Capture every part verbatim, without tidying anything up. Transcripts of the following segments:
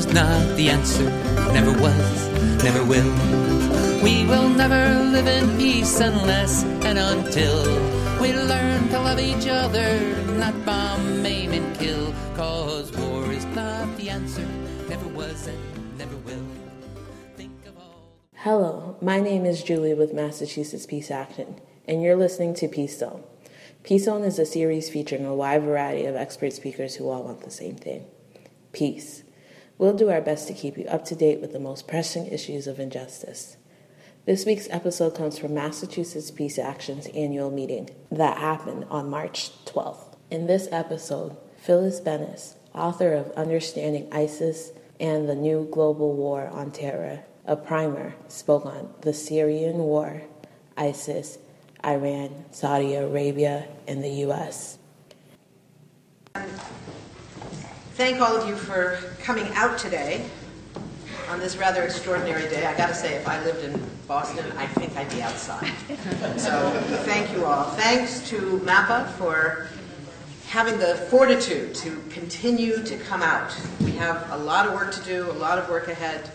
is not the answer, never was, never will. We will never live in peace unless and until we learn to love each other, not bomb, maim, and kill. Cause war is not the answer, never was and never will. Think of all... Hello, my name is Julie with Massachusetts Peace Action, and you're listening to Peace Zone. Peace Zone is a series featuring a wide variety of expert speakers who all want the same thing, peace. We'll do our best to keep you up to date with the most pressing issues of injustice. This week's episode comes from Massachusetts Peace Action's annual meeting that happened on March twelfth. In this episode, Phyllis Bennis, author of Understanding ISIS and the New Global War on Terror, A Primer, spoke on the Syrian War, ISIS, Iran, Saudi Arabia, and the U S. Thank all of you for coming out today on this rather extraordinary day. I gotta say, if I lived in Boston, I think I'd be outside. So thank you all. Thanks to MAPA for having the fortitude to continue to come out. We have a lot of work to do, a lot of work ahead,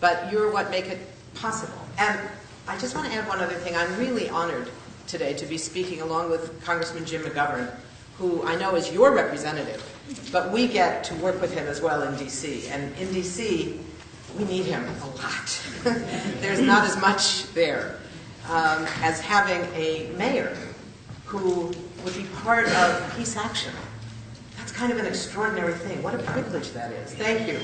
but you're what make it possible. And I just want to add one other thing. I'm really honored today to be speaking along with Congressman Jim McGovern, who I know is your representative, but we get to work with him as well in D C. And in D C, we need him a lot. There's not as much there um, as having a mayor who would be part of Peace Action. That's kind of an extraordinary thing. What a privilege that is. Thank you.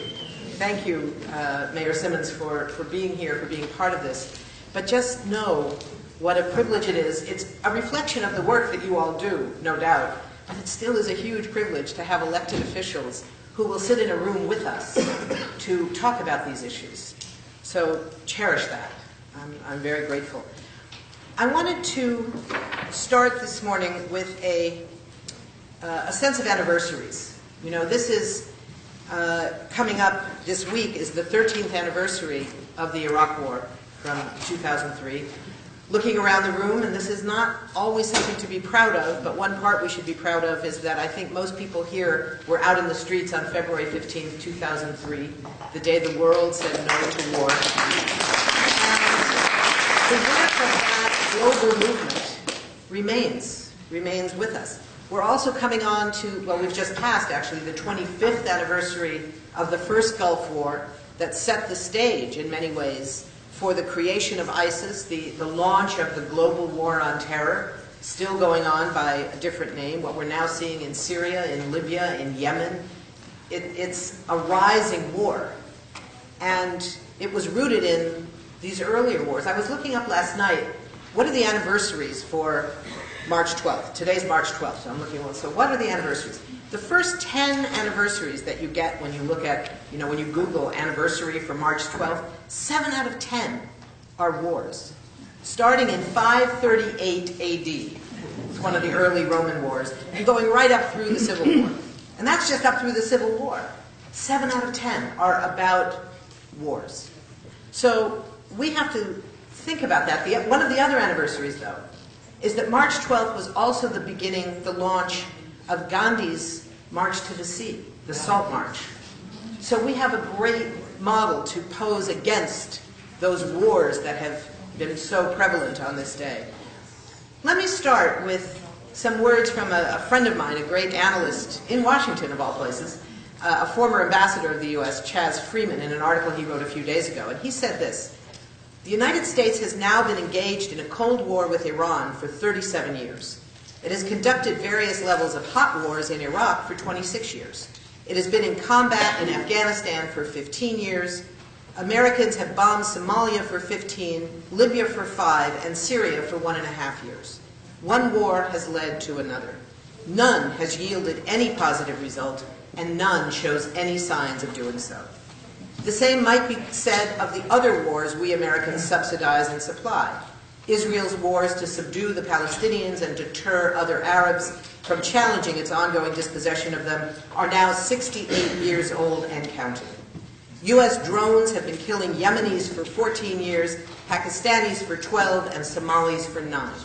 Thank you, uh, Mayor Simmons, for, for being here, for being part of this. But just know what a privilege it is. It's a reflection of the work that you all do, no doubt. But it still is a huge privilege to have elected officials who will sit in a room with us to talk about these issues. So cherish that. I'm, I'm very grateful. I wanted to start this morning with a, uh, a sense of anniversaries. You know, this is uh, coming up this week is the thirteenth anniversary of the Iraq War from two thousand three. Looking around the room, and this is not always something to be proud of, but one part we should be proud of is that I think most people here were out in the streets on February fifteenth, two thousand three, the day the world said no to war. And the work of that global movement remains, remains with us. We're also coming on to, well, we've just passed, actually, the twenty-fifth anniversary of the first Gulf War that set the stage, in many ways, for the creation of ISIS, the, the launch of the global war on terror, still going on by a different name, what we're now seeing in Syria, in Libya, in Yemen. It, it's a rising war. And it was rooted in these earlier wars. I was looking up last night, what are the anniversaries for March twelfth? Today's March twelfth, so I'm looking at, so what are the anniversaries? The first ten anniversaries that you get when you look at, you know, when you Google anniversary for March twelfth, seven out of ten are wars, starting in five thirty-eight A D. It's one of the early Roman wars, and going right up through the Civil War. And that's just up through the Civil War. Seven out of ten are about wars. So we have to think about that. The, one of the other anniversaries, though, is that March twelfth was also the beginning, the launch of Gandhi's march to the sea, the Salt March. So we have a great model to pose against those wars that have been so prevalent on this day. Let me start with some words from a, a friend of mine, a great analyst in Washington, of all places, uh, a former ambassador of the U S, Chaz Freeman, in an article he wrote a few days ago. And he said this: the United States has now been engaged in a Cold War with Iran for thirty-seven years. It has conducted various levels of hot wars in Iraq for twenty-six years. It has been in combat in Afghanistan for fifteen years. Americans have bombed Somalia for fifteen, Libya for five, and Syria for one and a half years. One war has led to another. None has yielded any positive result, and none shows any signs of doing so. The same might be said of the other wars we Americans subsidize and supply. Israel's wars to subdue the Palestinians and deter other Arabs from challenging its ongoing dispossession of them are now sixty-eight years old and counting. U S drones have been killing Yemenis for fourteen years, Pakistanis for twelve, and Somalis for nine.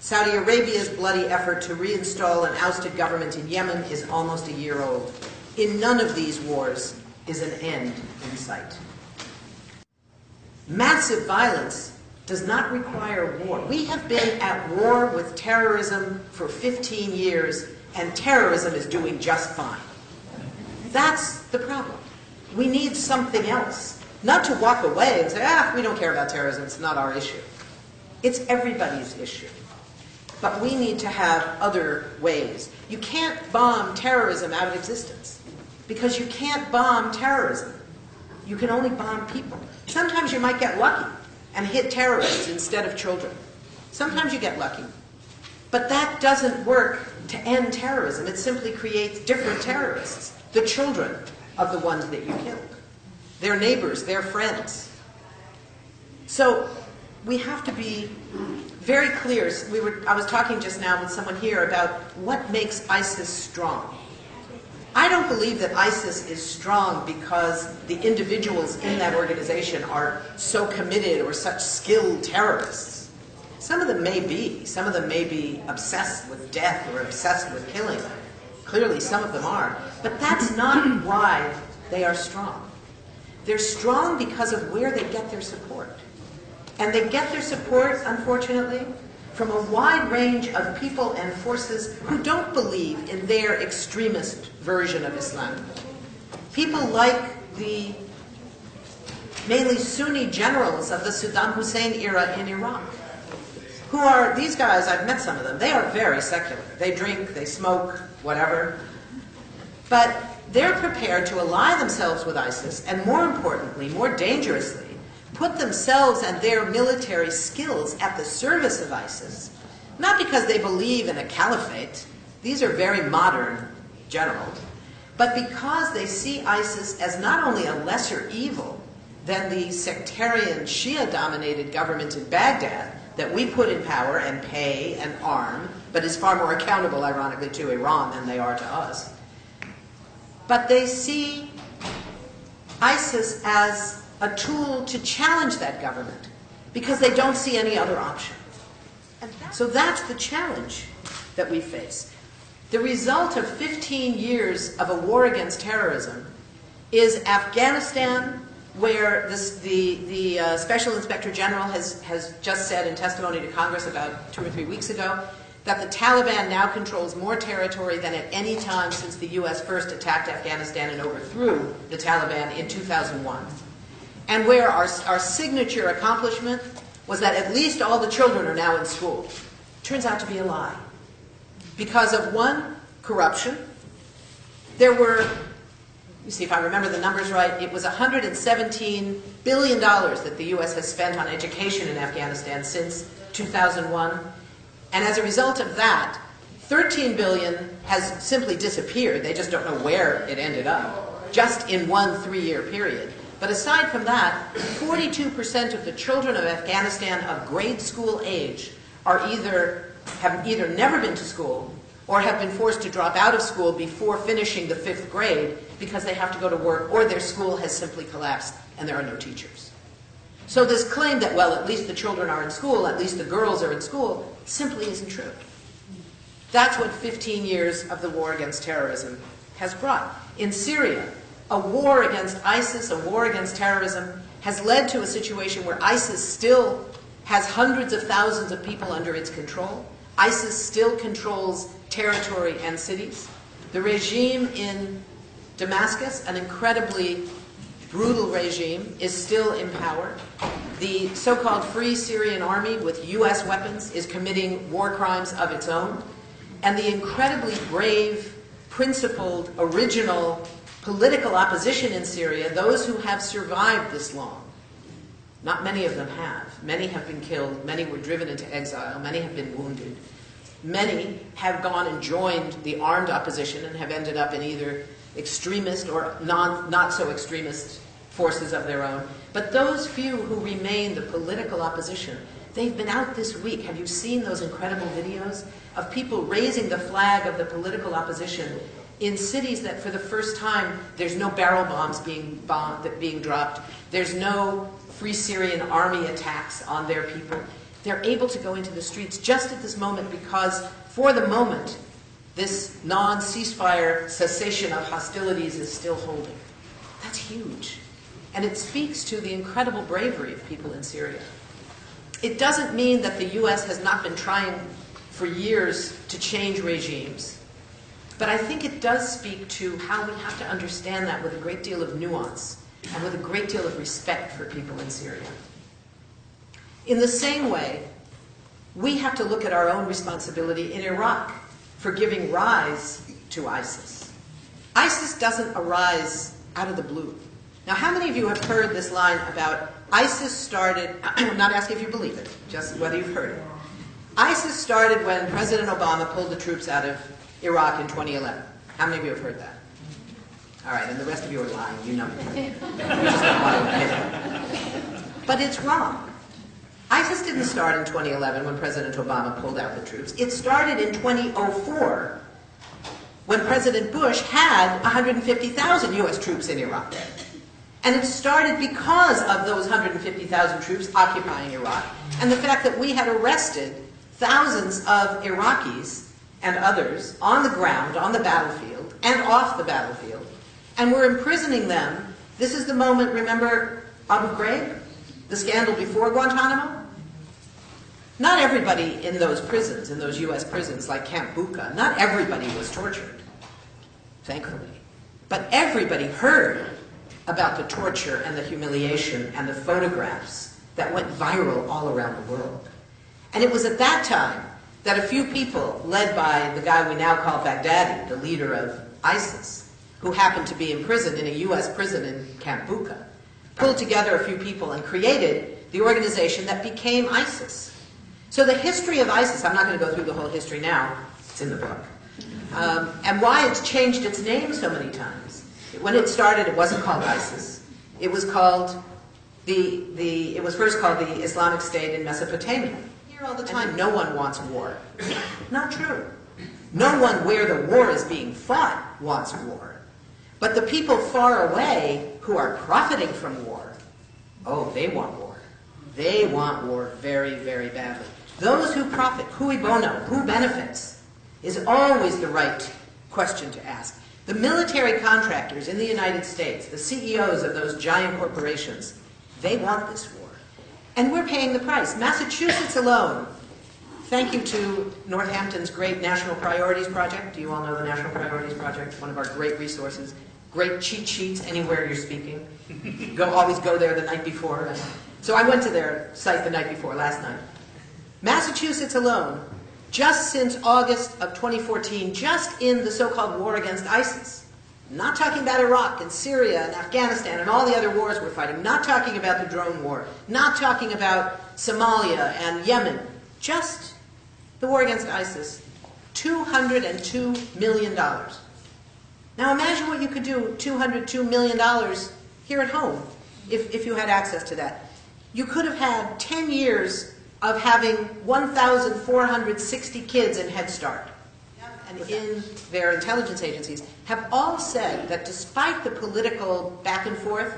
Saudi Arabia's bloody effort to reinstall an ousted government in Yemen is almost a year old. In none of these wars is an end in sight. Massive violence does not require war. We have been at war with terrorism for fifteen years, and terrorism is doing just fine. That's the problem. We need something else. Not to walk away and say, ah, we don't care about terrorism, it's not our issue. It's everybody's issue. But we need to have other ways. You can't bomb terrorism out of existence, because you can't bomb terrorism. You can only bomb people. Sometimes you might get lucky and hit terrorists instead of children. Sometimes you get lucky. But that doesn't work to end terrorism. It simply creates different terrorists, the children of the ones that you killed, their neighbors, their friends. So we have to be very clear. We were, I was talking just now with someone here about what makes ISIS strong. I don't believe that ISIS is strong because the individuals in that organization are so committed or such skilled terrorists. Some of them may be. Some of them may be obsessed with death or obsessed with killing. Clearly some of them are. But that's not why they are strong. They're strong because of where they get their support. And they get their support, unfortunately, from a wide range of people and forces who don't believe in their extremist version of Islam. People like the mainly Sunni generals of the Saddam Hussein era in Iraq, who are, these guys, I've met some of them, they are very secular. They drink, they smoke, whatever. But they're prepared to ally themselves with ISIS, and more importantly, more dangerously, put themselves and their military skills at the service of ISIS, not because they believe in a caliphate, these are very modern generals, but because they see ISIS as not only a lesser evil than the sectarian Shia-dominated government in Baghdad that we put in power and pay and arm, but is far more accountable, ironically, to Iran than they are to us. But they see ISIS as a tool to challenge that government, because they don't see any other option. So that's the challenge that we face. The result of fifteen years of a war against terrorism is Afghanistan, where this, the, the uh, Special Inspector General has, has just said in testimony to Congress about two or three weeks ago that the Taliban now controls more territory than at any time since the U S first attacked Afghanistan and overthrew the Taliban in two thousand one. And where our, our signature accomplishment was that at least all the children are now in school. Turns out to be a lie. Because of one, corruption. There were, you see if I remember the numbers right, it was one hundred seventeen billion dollars that the U S has spent on education in Afghanistan since two thousand one. And as a result of that, thirteen billion dollars has simply disappeared. They just don't know where it ended up, just in one three-year period. But aside from that, forty-two percent of the children of Afghanistan of grade school age are either, have either never been to school or have been forced to drop out of school before finishing the fifth grade because they have to go to work or their school has simply collapsed and there are no teachers. So this claim that, well, at least the children are in school, at least the girls are in school, simply isn't true. That's what fifteen years of the war against terrorism has brought. In Syria, a war against ISIS, a war against terrorism, has led to a situation where ISIS still has hundreds of thousands of people under its control. ISIS still controls territory and cities. The regime in Damascus, an incredibly brutal regime, is still in power. The so-called Free Syrian Army with U S weapons is committing war crimes of its own. And the incredibly brave, principled, original political opposition in Syria, those who have survived this long, not many of them have. Many have been killed, many were driven into exile, many have been wounded. Many have gone and joined the armed opposition and have ended up in either extremist or non, not so extremist forces of their own. But those few who remain the political opposition, they've been out this week. Have you seen those incredible videos of people raising the flag of the political opposition in cities that for the first time there's no barrel bombs being, bombed, that being dropped, there's no Free Syrian Army attacks on their people. They're able to go into the streets just at this moment because for the moment this non-ceasefire cessation of hostilities is still holding. That's huge. And it speaks to the incredible bravery of people in Syria. It doesn't mean that the U S has not been trying for years to change regimes. But I think it does speak to how we have to understand that with a great deal of nuance and with a great deal of respect for people in Syria. In the same way, we have to look at our own responsibility in Iraq for giving rise to ISIS. ISIS doesn't arise out of the blue. Now, how many of you have heard this line about ISIS started, I'm not asking if you believe it, just whether you've heard it. ISIS started when President Obama pulled the troops out of Iraq in twenty eleven. How many of you have heard that? All right, and the rest of you are lying, you know. You just don't want to admit it. But it's wrong. ISIS didn't start in twenty eleven when President Obama pulled out the troops. It started in two thousand four when President Bush had one hundred fifty thousand U S troops in Iraq. And it started because of those one hundred fifty thousand troops occupying Iraq and the fact that we had arrested thousands of Iraqis and others on the ground, on the battlefield, and off the battlefield, and we're imprisoning them. This is the moment, remember Abu Ghraib, the scandal before Guantanamo? Not everybody in those prisons, in those U S prisons like Camp Bucca, not everybody was tortured, thankfully. But everybody heard about the torture and the humiliation and the photographs that went viral all around the world. And it was at that time that a few people, led by the guy we now call Baghdadi, the leader of ISIS, who happened to be imprisoned in a U S prison in Camp Bucca, pulled together a few people and created the organization that became ISIS. So the history of ISIS, I'm not going to go through the whole history now, it's in the book, um, and why it's changed its name so many times. When it started, it wasn't called ISIS. It was called the, the, it was first called the Islamic State in Mesopotamia. All the time, no one wants war. Not true. No one where the war is being fought wants war. But the people far away who are profiting from war, oh, they want war. They want war very, very badly. Those who profit, cui bono, who benefits, is always the right question to ask. The military contractors in the United States, the C E Os of those giant corporations, they want this war. And we're paying the price. Massachusetts alone, thank you to Northampton's great National Priorities Project. Do you all know the National Priorities Project? One of our great resources. Great cheat sheets anywhere you're speaking. Go, always go there the night before. So I went to their site the night before, last night. Massachusetts alone, just since August of twenty fourteen, just in the so-called war against ISIS, not talking about Iraq and Syria and Afghanistan and all the other wars we're fighting, not talking about the drone war, not talking about Somalia and Yemen, just the war against ISIS, two hundred two million dollars. Now imagine what you could do with two hundred two million dollars here at home if, if you had access to that. You could have had ten years of having one thousand four hundred sixty kids in Head Start. And in their intelligence agencies, have all said that despite the political back and forth,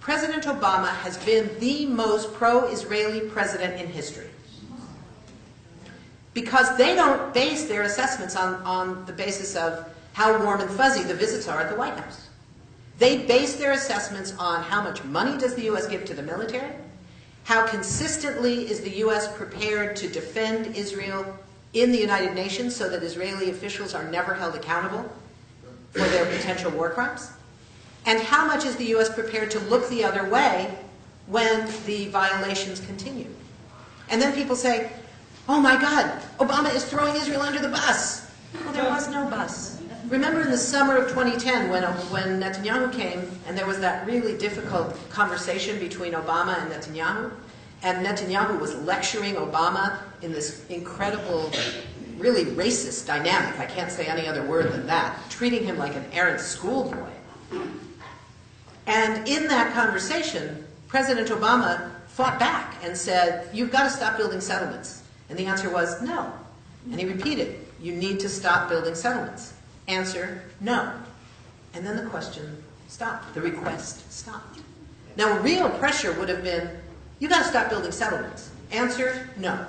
President Obama has been the most pro-Israeli president in history. Because they don't base their assessments on, on the basis of how warm and fuzzy the visits are at the White House. They base their assessments on how much money does the U S give to the military, how consistently is the U S prepared to defend Israel in the United Nations so that Israeli officials are never held accountable for their potential war crimes? And how much is the U S prepared to look the other way when the violations continue? And then people say, oh my God, Obama is throwing Israel under the bus. Well, there was no bus. Remember in the summer of twenty ten when, when Netanyahu came and there was that really difficult conversation between Obama and Netanyahu? And Netanyahu was lecturing Obama in this incredible, really racist dynamic, I can't say any other word than that, treating him like an errant schoolboy. And in that conversation, President Obama fought back and said, you've got to stop building settlements. And the answer was, no. And he repeated, you need to stop building settlements. Answer, no. And then the question stopped, the request stopped. Now, real pressure would have been, you've got to stop building settlements. Answer, no.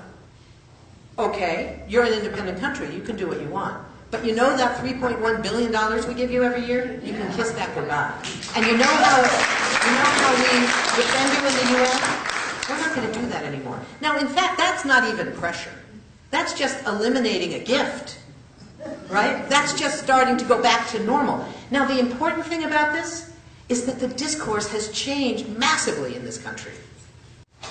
Okay, you're an independent country. You can do what you want. But you know that three point one billion dollars we give you every year? You can kiss that goodbye. And you know how, you know how we defend you in the U N? We're not going to do that anymore. Now, in fact, that's not even pressure. That's just eliminating a gift, right? That's just starting to go back to normal. Now, the important thing about this is that the discourse has changed massively in this country.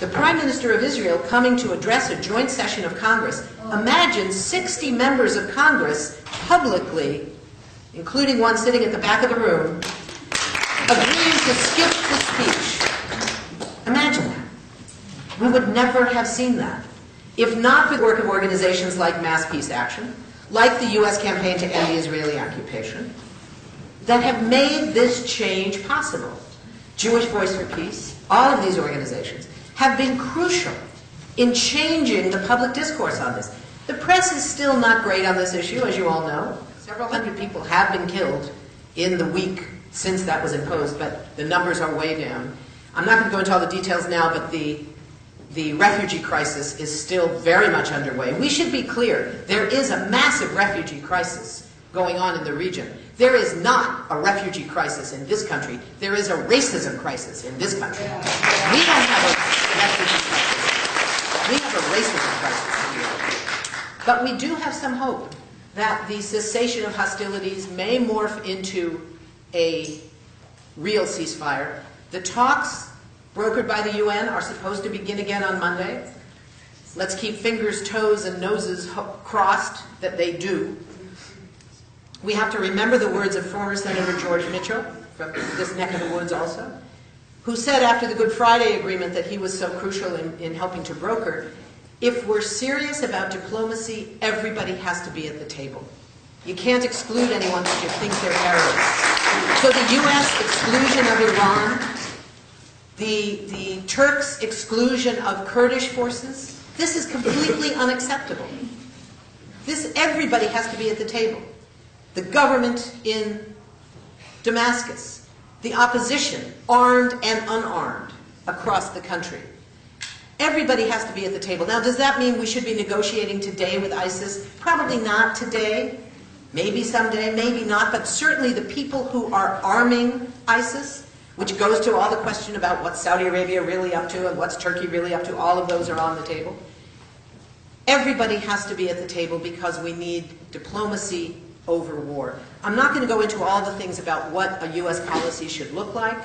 The Prime Minister of Israel coming to address a joint session of Congress. Imagine sixty members of Congress publicly, including one sitting at the back of the room, agreeing to skip the speech. Imagine that. We would never have seen that if not for the work of organizations like Mass Peace Action, like the U S Campaign to End the Israeli Occupation, that have made this change possible. Jewish Voice for Peace, all of these organizations, have been crucial in changing the public discourse on this. The press is still not great on this issue, as you all know. Several hundred people have been killed in the week since that was imposed, but the numbers are way down. I'm not going to go into all the details now, but the, the refugee crisis is still very much underway. We should be clear, there is a massive refugee crisis going on in the region. There is not a refugee crisis in this country. There is a racism crisis in this country. Yeah. We don't have a refugee crisis. We have a racism crisis here. But we do have some hope that the cessation of hostilities may morph into a real ceasefire. The talks brokered by the U N are supposed to begin again on Monday. Let's keep fingers, toes, and noses crossed that they do. We have to remember the words of former Senator George Mitchell, from this neck of the woods also, who said after the Good Friday Agreement that he was so crucial in, in helping to broker, if we're serious about diplomacy, everybody has to be at the table. You can't exclude anyone that you think they're terrorists. So the U S exclusion of Iran, the, the Turks' exclusion of Kurdish forces, this is completely unacceptable. This, everybody has to be at the table. The government in Damascus, the opposition, armed and unarmed, across the country. Everybody has to be at the table. Now, does that mean we should be negotiating today with ISIS? Probably not today, maybe someday, maybe not, but certainly the people who are arming ISIS, which goes to all the question about what's Saudi Arabia really up to and what's Turkey really up to, all of those are on the table. Everybody has to be at the table because we need diplomacy over war. I'm not going to go into all the things about what a U S policy should look like.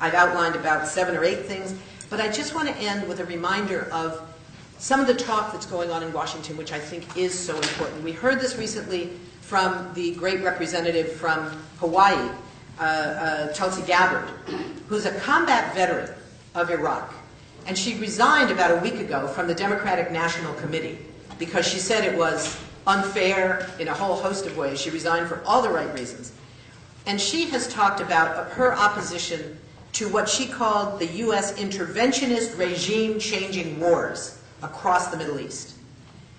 I've outlined about seven or eight things, but I just want to end with a reminder of some of the talk that's going on in Washington, which I think is so important. We heard this recently from the great representative from Hawaii, uh, uh, Tulsi Gabbard, who's a combat veteran of Iraq, and she resigned about a week ago from the Democratic National Committee because she said it was unfair in a whole host of ways. She resigned for all the right reasons. And she has talked about her opposition to what she called the U S interventionist regime changing wars across the Middle East,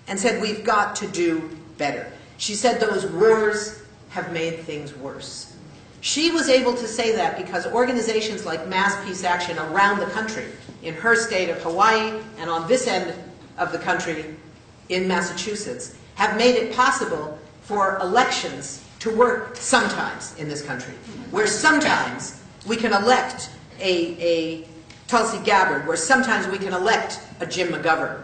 and said we've got to do better. She said those wars have made things worse. She was able to say that because organizations like Mass Peace Action around the country, in her state of Hawaii and on this end of the country in Massachusetts, have made it possible for elections to work sometimes in this country, where sometimes we can elect a, a Tulsi Gabbard, where sometimes we can elect a Jim McGovern,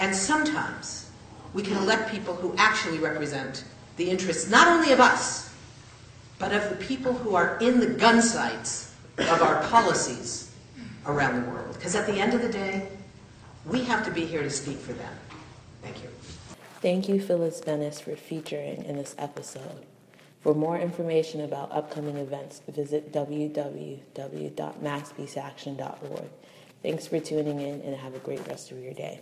and sometimes we can elect people who actually represent the interests not only of us, but of the people who are in the gun sights of our policies around the world. Because at the end of the day, we have to be here to speak for them. Thank you. Thank you, Phyllis Bennis, for featuring in this episode. For more information about upcoming events, visit w w w dot mass peace action dot org. Thanks for tuning in, and have a great rest of your day.